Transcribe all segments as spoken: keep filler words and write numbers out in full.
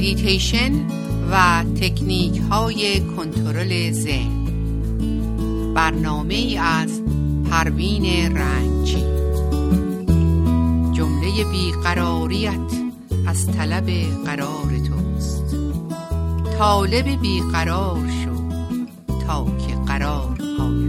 مدیتیشن و تکنیک های کنترل ذهن. برنامه ای از پروین رنجی. جمله بیقراریت از طلب قرار توست، طالب بیقرار شو تا که قرار آیدت.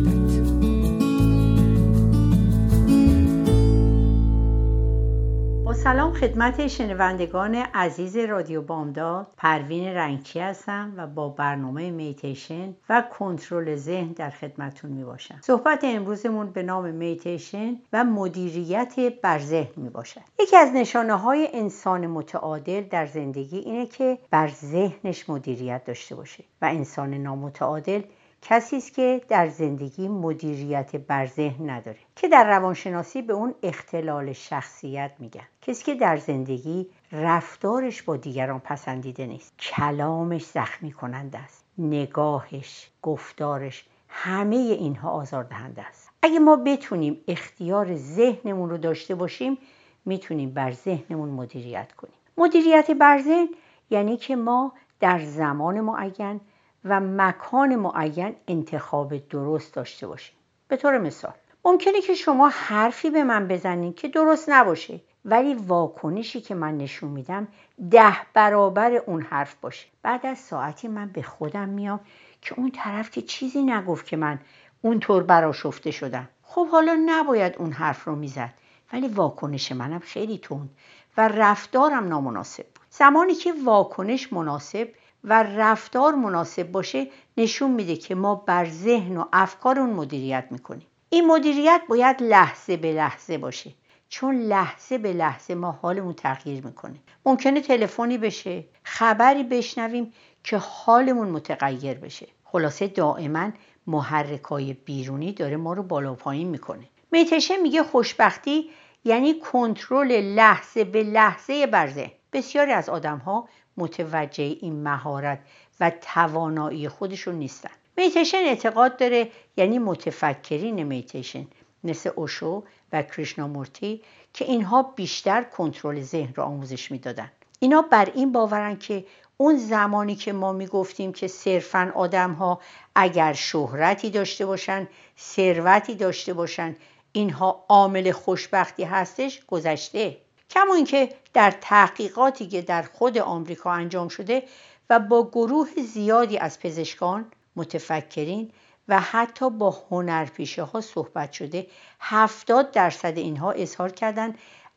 با سلام خدمت شنوندگان عزیز رادیو بامداد، پروین رنجی هستم و با برنامه مدیتیشن و کنترل ذهن در خدمتون می باشم. صحبت امروزمون به نام مدیتیشن و مدیریت بر ذهن می باشد. یکی از نشانه های انسان متعادل در زندگی اینه که بر ذهنش مدیریت داشته باشه و انسان نامتعادل کسی است که در زندگی مدیریت بر ذهن نداره، که در روانشناسی به اون اختلال شخصیت میگن. کسی که در زندگی رفتارش با دیگران پسندیده نیست، کلامش زخمی کننده است، نگاهش، گفتارش، همه اینها آزاردهنده است. اگه ما بتونیم اختیار ذهنمون رو داشته باشیم، میتونیم بر ذهنمون مدیریت کنیم. مدیریت بر ذهن یعنی که ما در زمان معین و مکان معین انتخاب درست داشته باشیم. به طور مثال ممکنه که شما حرفی به من بزنید که درست نباشه، ولی واکنشی که من نشون میدم ده برابر اون حرف باشه. بعد از ساعتی من به خودم میام که اون طرف که چیزی نگفت که من اونطور برآشفته شدم. خب حالا نباید اون حرف رو میزد، ولی واکنش منم خیلی تند و رفتارم نامناسب بود. زمانی که واکنش مناسب و رفتار مناسب باشه، نشون میده که ما بر ذهن و افکارون مدیریت میکنیم. این مدیریت باید لحظه به لحظه باشه، چون لحظه به لحظه ما حالمون تغییر میکنه. ممکنه تلفنی بشه، خبری بشنویم که حالمون متغیر بشه. خلاصه دائما محرکای بیرونی داره ما رو بالا و پایین میکنه. مدیتیشن میگه خوشبختی یعنی کنترل لحظه به لحظه بر ذهن. بسیاری از آدم‌ها متوجه این مهارت و توانایی خودشون نیستن. مدیتیشن اعتقاد داره، یعنی متفکرین مدیتیشن مثل اوشو و کریشنامورتی که اینها بیشتر کنترل ذهن رو آموزش میدادن. اینا بر این باورن که اون زمانی که ما میگفتیم که صرفاً آدم‌ها اگر شهرتی داشته باشن، ثروتی داشته باشن، اینها عامل خوشبختی هستش، گذشته. کما اینکه در تحقیقاتی که در خود آمریکا انجام شده و با گروه زیادی از پزشکان، متفکرین و حتی با هنرپیشه ها صحبت شده، هفتاد درصد اینها اظهار کردن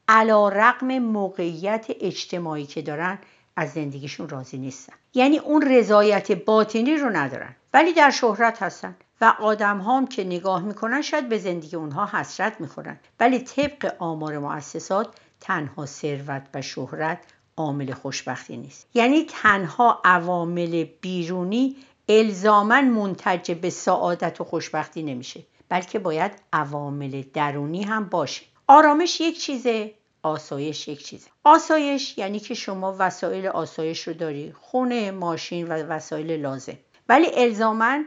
علی رغم موقعیت اجتماعی که دارن از زندگیشون راضی نیستن. یعنی اون رضایت باطنی رو ندارن، ولی در شهرت هستن و آدم هم که نگاه میکنن شاید به زندگی اونها حسرت میخورن، ولی طبق آمار مؤسسات تنها ثروت و شهرت عامل خوشبختی نیست. یعنی تنها عوامل بیرونی الزاماً منتج به سعادت و خوشبختی نمیشه، بلکه باید عوامل درونی هم باشه. آرامش یک چیزه، آسایش یک چیزه. آسایش یعنی که شما وسایل آسایش رو داری، خونه، ماشین و وسایل لازم، ولی الزاماً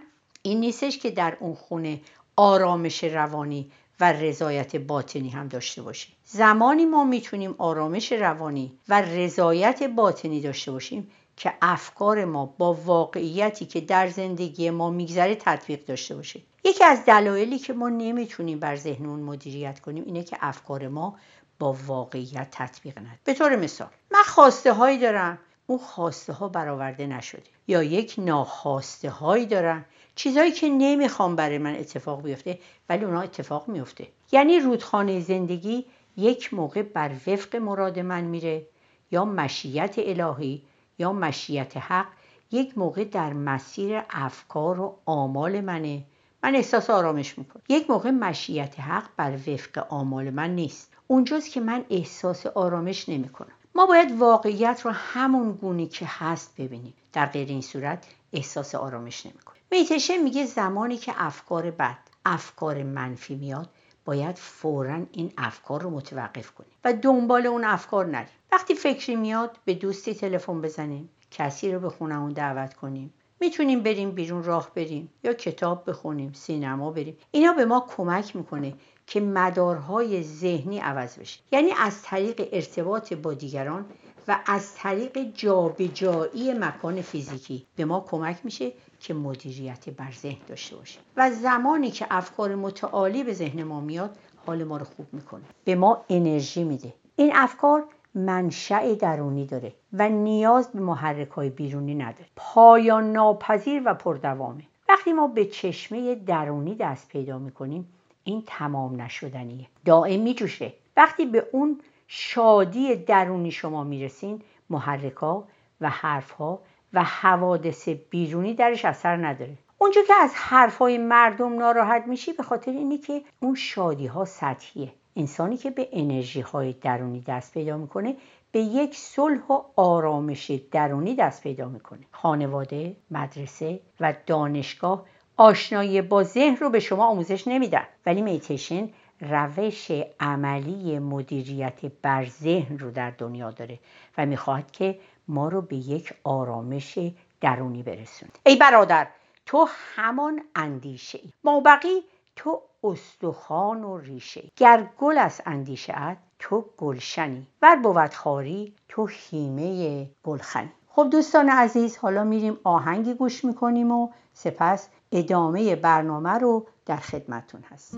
این نیستش که در اون خونه آرامش روانی و رضایت باطنی هم داشته باشیم. زمانی ما میتونیم آرامش روانی و رضایت باطنی داشته باشیم که افکار ما با واقعیتی که در زندگی ما میگذره تطبیق داشته باشه. یکی از دلایلی که ما نمیتونیم بر ذهنمون مدیریت کنیم اینه که افکار ما با واقعیت تطبیق نداره. به طور مثال من خواسته هایی دارم، اون خواسته ها برآورده نشده، یا یک ناخواسته هایی دارم، چیزایی که نمیخوام برای من اتفاق بیفته ولی اونا اتفاق میفته. یعنی رودخانه زندگی یک موقع بر وفق مراد من میره، یا مشیت الهی یا مشیت حق یک موقع در مسیر افکار و آمال منه، من احساس آرامش میکنم. یک موقع مشیت حق بر وفق آمال من نیست، اونجاست که من احساس آرامش نمیکنم. ما باید واقعیت رو همون گونی که هست ببینیم، در غیر این صورت احساس آرامش نمیکنیم. مدیتیشن میگه زمانی که افکار بد، افکار منفی میاد، باید فوراً این افکار رو متوقف کنیم و دنبال اون افکار نریم. وقتی فکری میاد به دوستی تلفن بزنیم، کسی رو به خونمون دعوت کنیم، میتونیم بریم بیرون راه بریم یا کتاب بخونیم، سینما بریم. اینا به ما کمک میکنه که مدارهای ذهنی عوض بشه، یعنی از طریق ارتباط با دیگران و از طریق جابجایی مکان فیزیکی به ما کمک میشه که مدیریت بر ذهن داشته باشه و زمانی که افکار متعالی به ذهن ما میاد حال ما رو خوب میکنه، به ما انرژی میده. این افکار منشأ درونی داره و نیاز به محرک‌های بیرونی نداره، پایان ناپذیر و پردوامه. وقتی ما به چشمه درونی دست پیدا میکنیم این تمام نشدنیه، دائم میجوشه. وقتی به اون شادی درونی شما میرسین محرک‌ها و حرف‌ها و حوادث بیرونی درش اثر نداره. اونجا که از حرف‌های مردم ناراحت میشی به خاطر اینه که اون شادی‌ها سطحیه. انسانی که به انرژی‌های درونی دست پیدا میکنه به یک صلح و آرامش درونی دست پیدا میکنه. خانواده، مدرسه و دانشگاه آشنایی با ذهن رو به شما آموزش نمیدن، ولی میتیشن روش عملی مدیریت بر ذهن رو در دنیا داره و میخواد که ما رو به یک آرامش درونی برسونه. ای برادر تو همان اندیشه ای، مابقی تو استخوان و ریشه ای. گر گل از اندیشه ات تو گلشنی، ور بود خاری تو خیمه گلخنی. خب دوستان عزیز، حالا میریم آهنگی گوش میکنیم و سپس ادامه برنامه رو در خدمتون هست.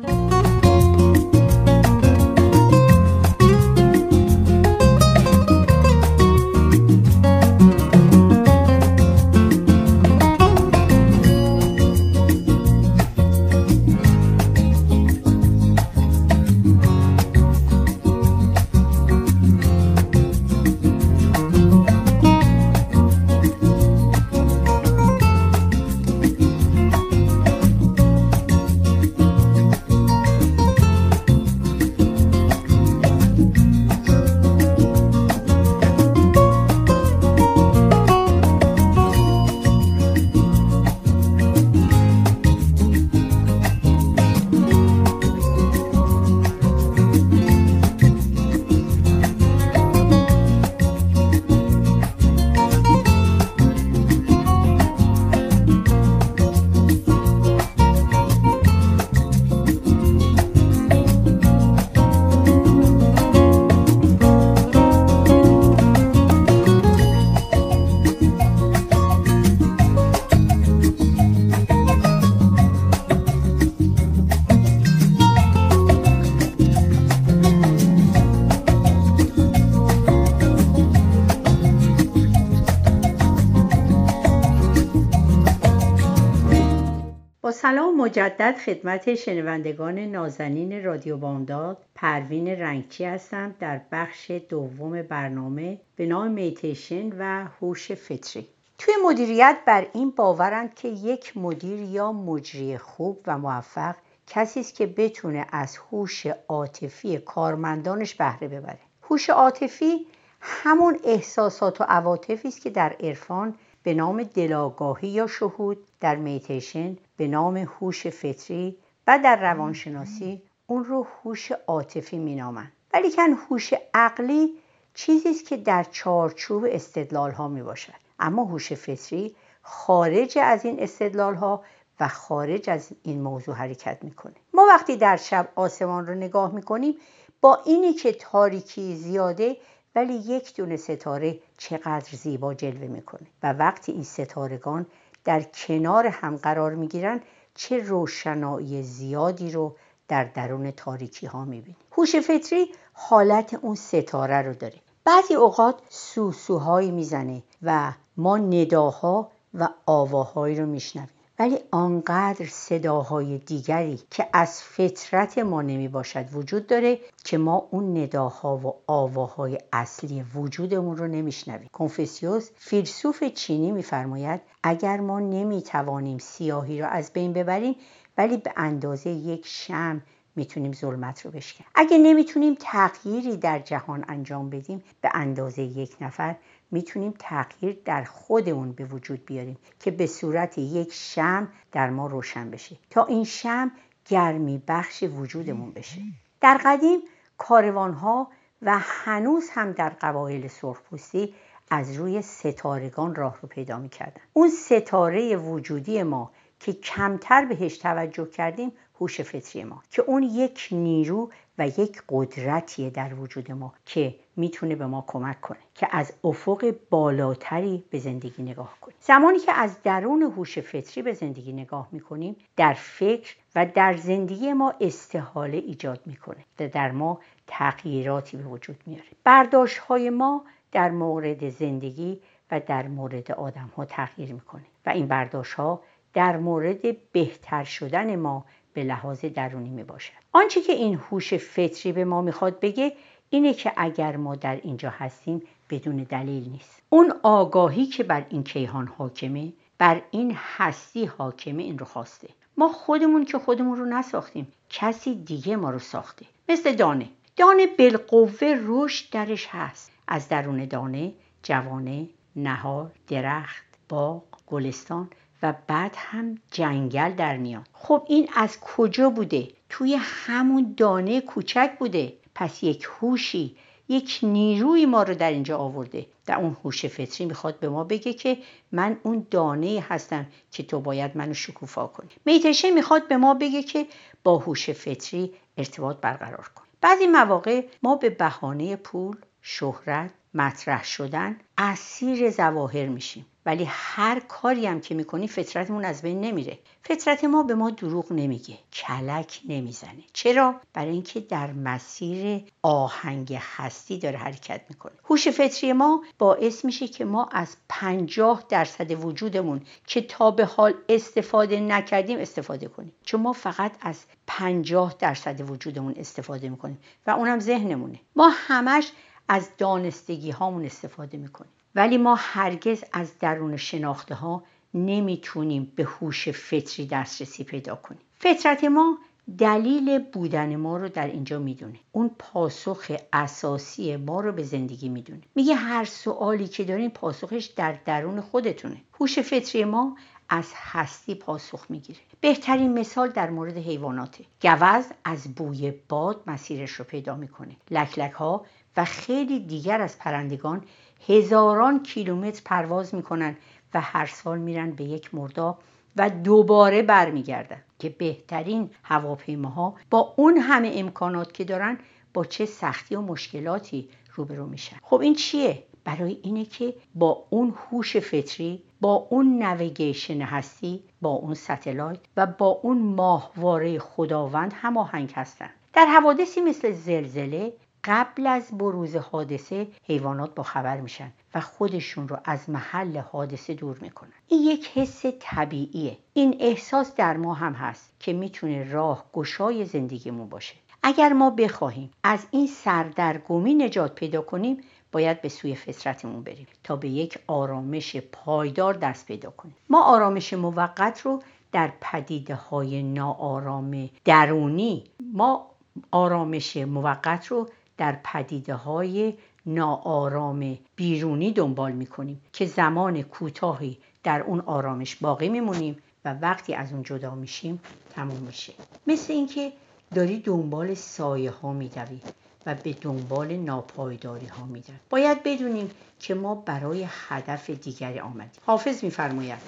سلام مجدد خدمت شنوندگان نازنین رادیو بامداد، پروین رنگچی هستم در بخش دوم برنامه به نام میتیشن و هوش فطری. توی مدیریت بر این باورند که یک مدیر یا مجری خوب و موفق کسی است که بتونه از هوش عاطفی کارمندانش بهره ببره. هوش عاطفی همون احساسات و عواطفی است که در عرفان به نام دلاگاهی یا شهود، در میتیشن به نام هوش فطری و در روانشناسی اون رو هوش عاطفی مینامن. ولیکن هوش عقلی چیزی است که در چارچوب استدلال ها می باشد، اما هوش فطری خارج از این استدلال ها و خارج از این موضوع حرکت میکنه. ما وقتی در شب آسمان رو نگاه میکنیم با اینی که تاریکی زیاده ولی یک دونه ستاره چقدر زیبا جلوه میکنه و وقتی این ستارگان در کنار هم قرار میگیرن چه روشنایی زیادی رو در درون تاریکی ها میبینی. هوش فطری حالت اون ستاره رو داره. بعضی اوقات سوسوهایی میزنه و ما نداها و آواهایی رو میشنویم، ولی آنقدر صداهای دیگری که از فطرت ما نمی باشد وجود داره که ما اون نداها و آواهای اصلی وجودمون رو نمیشنویم. کنفوسیوس فیلسوف چینی میفرماید اگر ما نمی توانیم سیاهی رو از بین ببریم ولی به اندازه یک شمع میتونیم ظلمت رو بشکنیم. اگه نمیتونیم تغییری در جهان انجام بدیم به اندازه یک نفر میتونیم تغییر در خودمون به وجود بیاریم که به صورت یک شمع در ما روشن بشه تا این شمع گرمی بخش وجودمون بشه. در قدیم کاروانها و هنوز هم در قبایل سرخپوستی از روی ستارگان راه رو پیدا میکردن. اون ستاره وجودی ما که کمتر بهش توجه کردیم هوش فطری ما که اون یک نیرو و یک قدرتیه در وجود ما که میتونه به ما کمک کنه که از افق بالاتری به زندگی نگاه کنیم. زمانی که از درون هوش فطری به زندگی نگاه میکنیم، در فکر و در زندگی ما استحاله ایجاد میکنه، در ما تغییراتی به وجود میاره. برداشت‌های ما در مورد زندگی و در مورد آدم‌ها تغییر میکنه و این برداشت‌ها در مورد بهتر شدن ما به لحاظ درونی می باشد. آنچه که این هوش فطری به ما میخواد بگه اینه که اگر ما در اینجا هستیم بدون دلیل نیست. اون آگاهی که بر این کیهان حاکمه، بر این هستی حاکمه، این رو خواسته. ما خودمون که خودمون رو نساختیم، کسی دیگه ما رو ساخته. مثل دانه. دانه بالقوه رشد درش هست. از درون دانه جوانه، نهال، درخت، باغ، گلستان و بعد هم جنگل در میان. خب این از کجا بوده؟ توی همون دانه کوچک بوده. پس یک هوشی، یک نیروی ما رو در اینجا آورده. در اون هوش فطری میخواد به ما بگه که من اون دانه هستم که تو باید منو شکوفا کنی. میتشه میخواد به ما بگه که با هوش فطری ارتباط برقرار کن. بعضی مواقع ما به بهانه پول، شهرت، مطرح شدن اسیر ظواهر میشیم، ولی هر کاری هم که میکنی فطرتمون از بین نمیره. فطرت ما به ما دروغ نمیگه، کلک نمیزنه. چرا؟ برای اینکه در مسیر آهنگ هستی داره حرکت میکنه. هوش فطری ما باعث میشه که ما از پنجاه درصد وجودمون که تا به حال استفاده نکردیم استفاده کنیم، چون ما فقط از پنجاه درصد وجودمون استفاده میکنیم و اونم ذهنمونه. ما همش از دانستگی هامون استفاده میکنیم، ولی ما هرگز از درون شناخته ها نمیتونیم به هوش فطری دسترسی پیدا کنیم. فطرت ما دلیل بودن ما رو در اینجا میدونه. اون پاسخ اساسی ما رو به زندگی میدونه. میگه هر سوالی که دارین پاسخش در درون خودتونه. هوش فطری ما از هستی پاسخ میگیره. بهترین مثال در مورد حیواناته. گوز از بوی باد مسیرش رو پیدا میکنه. لکلک ها و خیلی دیگر از پرندگان هزاران کیلومتر پرواز میکنن و هر سال میرن به یک مرداب و دوباره برمیگردن که بهترین هواپیماها با اون همه امکانات که دارن با چه سختی و مشکلاتی روبرو میشن. خب این چیه؟ برای اینه که با اون هوش فطری، با اون نویگیشن هستی، با اون ستلایت و با اون ماهواره خداوند هماهنگ هستن. در حوادثی مثل زلزله قبل از بروز حادثه حیوانات با خبر میشن و خودشون رو از محل حادثه دور میکنن. این یک حس طبیعیه. این احساس در ما هم هست که میتونه راه گشای زندگیمون باشه. اگر ما بخواهیم از این سردرگمی نجات پیدا کنیم، باید به سوی فطرتمون بریم تا به یک آرامش پایدار دست پیدا کنیم. ما آرامش موقت رو در پدیده‌های ناآرام درونی، ما آرامش موقت رو در پدیده‌های ناآرام بیرونی دنبال می‌کنیم که زمان کوتاهی در اون آرامش باقی می‌مونیم و وقتی از اون جدا میشیم تموم میشه. مثل اینکه داری دنبال سایه‌ها می‌دوی و به دنبال ناپایداری‌ها می‌دوی. باید بدونیم که ما برای هدف دیگری آمدیم. حافظ می‌فرماید: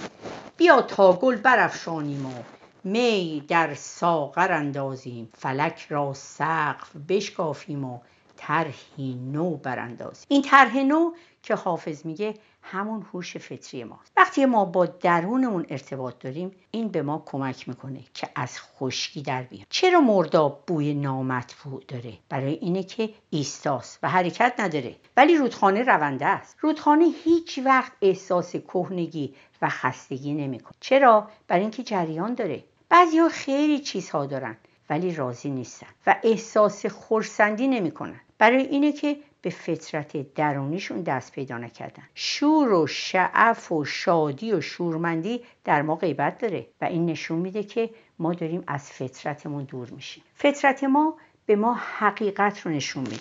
بیا تا گل برافشانیم و می در ساغر اندازیم، فلک را سقف بشکافیم و طرحی نو براندازیم. این طرح نو که حافظ میگه همون هوش فطری ماست. وقتی ما با درونمون ارتباط داریم، این به ما کمک میکنه که از خشکی در بیایم. چرا مرداب بوی نامطبوع داره؟ برای اینه که ایستاست و حرکت نداره، ولی رودخانه رونده است. رودخانه هیچ وقت احساس کهنگی و خستگی نمیکنه. چرا؟ برای اینکه جریان داره. بعضیا خیلی چیزها دارن ولی راضی نیستن و احساس خرسندی نمیکنن. برای اینه که به فطرت درونیشون دست پیدا نکردن. شور و شعف و شادی و شورمندی در ما غیبت داره و این نشون میده که ما داریم از فطرتمون دور میشیم. فطرت ما به ما حقیقت رو نشون میده،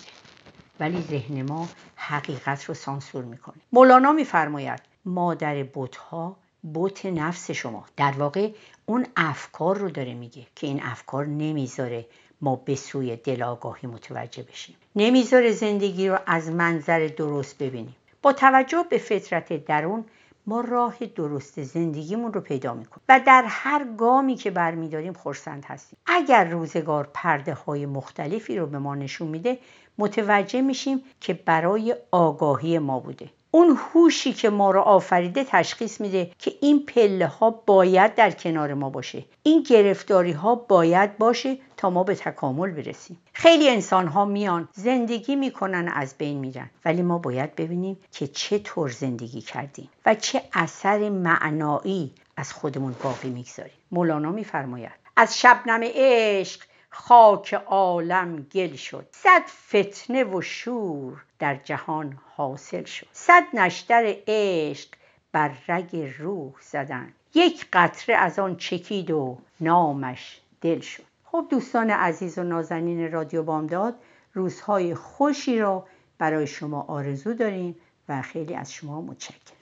ولی ذهن ما حقیقت رو سانسور میکنه. مولانا میفرماید: مادر بت‌ها بت نفس شما. در واقع اون افکار رو داره میگه که این افکار نمیذاره ما به سوی دلاگاهی متوجه بشیم، نمیذاره زندگی رو از منظر درست ببینیم. با توجه به فطرت درون ما راه درست زندگیمون رو پیدا میکنیم و در هر گامی که برمیداریم خرسند هستیم. اگر روزگار پرده های مختلفی رو به ما نشون میده، متوجه میشیم که برای آگاهی ما بوده. اون هوشی که ما رو آفریده تشخیص میده که این پله ها باید در کنار ما باشه، این گرفتاری ها باید باشه تا ما به تکامل برسیم. خیلی انسان ها میان زندگی میکنن، از بین میرن، ولی ما باید ببینیم که چطور زندگی کردیم و چه اثر معنایی از خودمون باقی میگذاریم. مولانا میفرماید از شبنم عشق خاک عالم گل شد، صد فتنه و شور در جهان حاصل شد، صد نشتر عشق بر رگ روح زدند، یک قطره از آن چکید و نامش دل شد. خب دوستان عزیز و نازنین رادیو بامداد، روزهای خوشی را برای شما آرزو داریم و خیلی از شما متشکرم.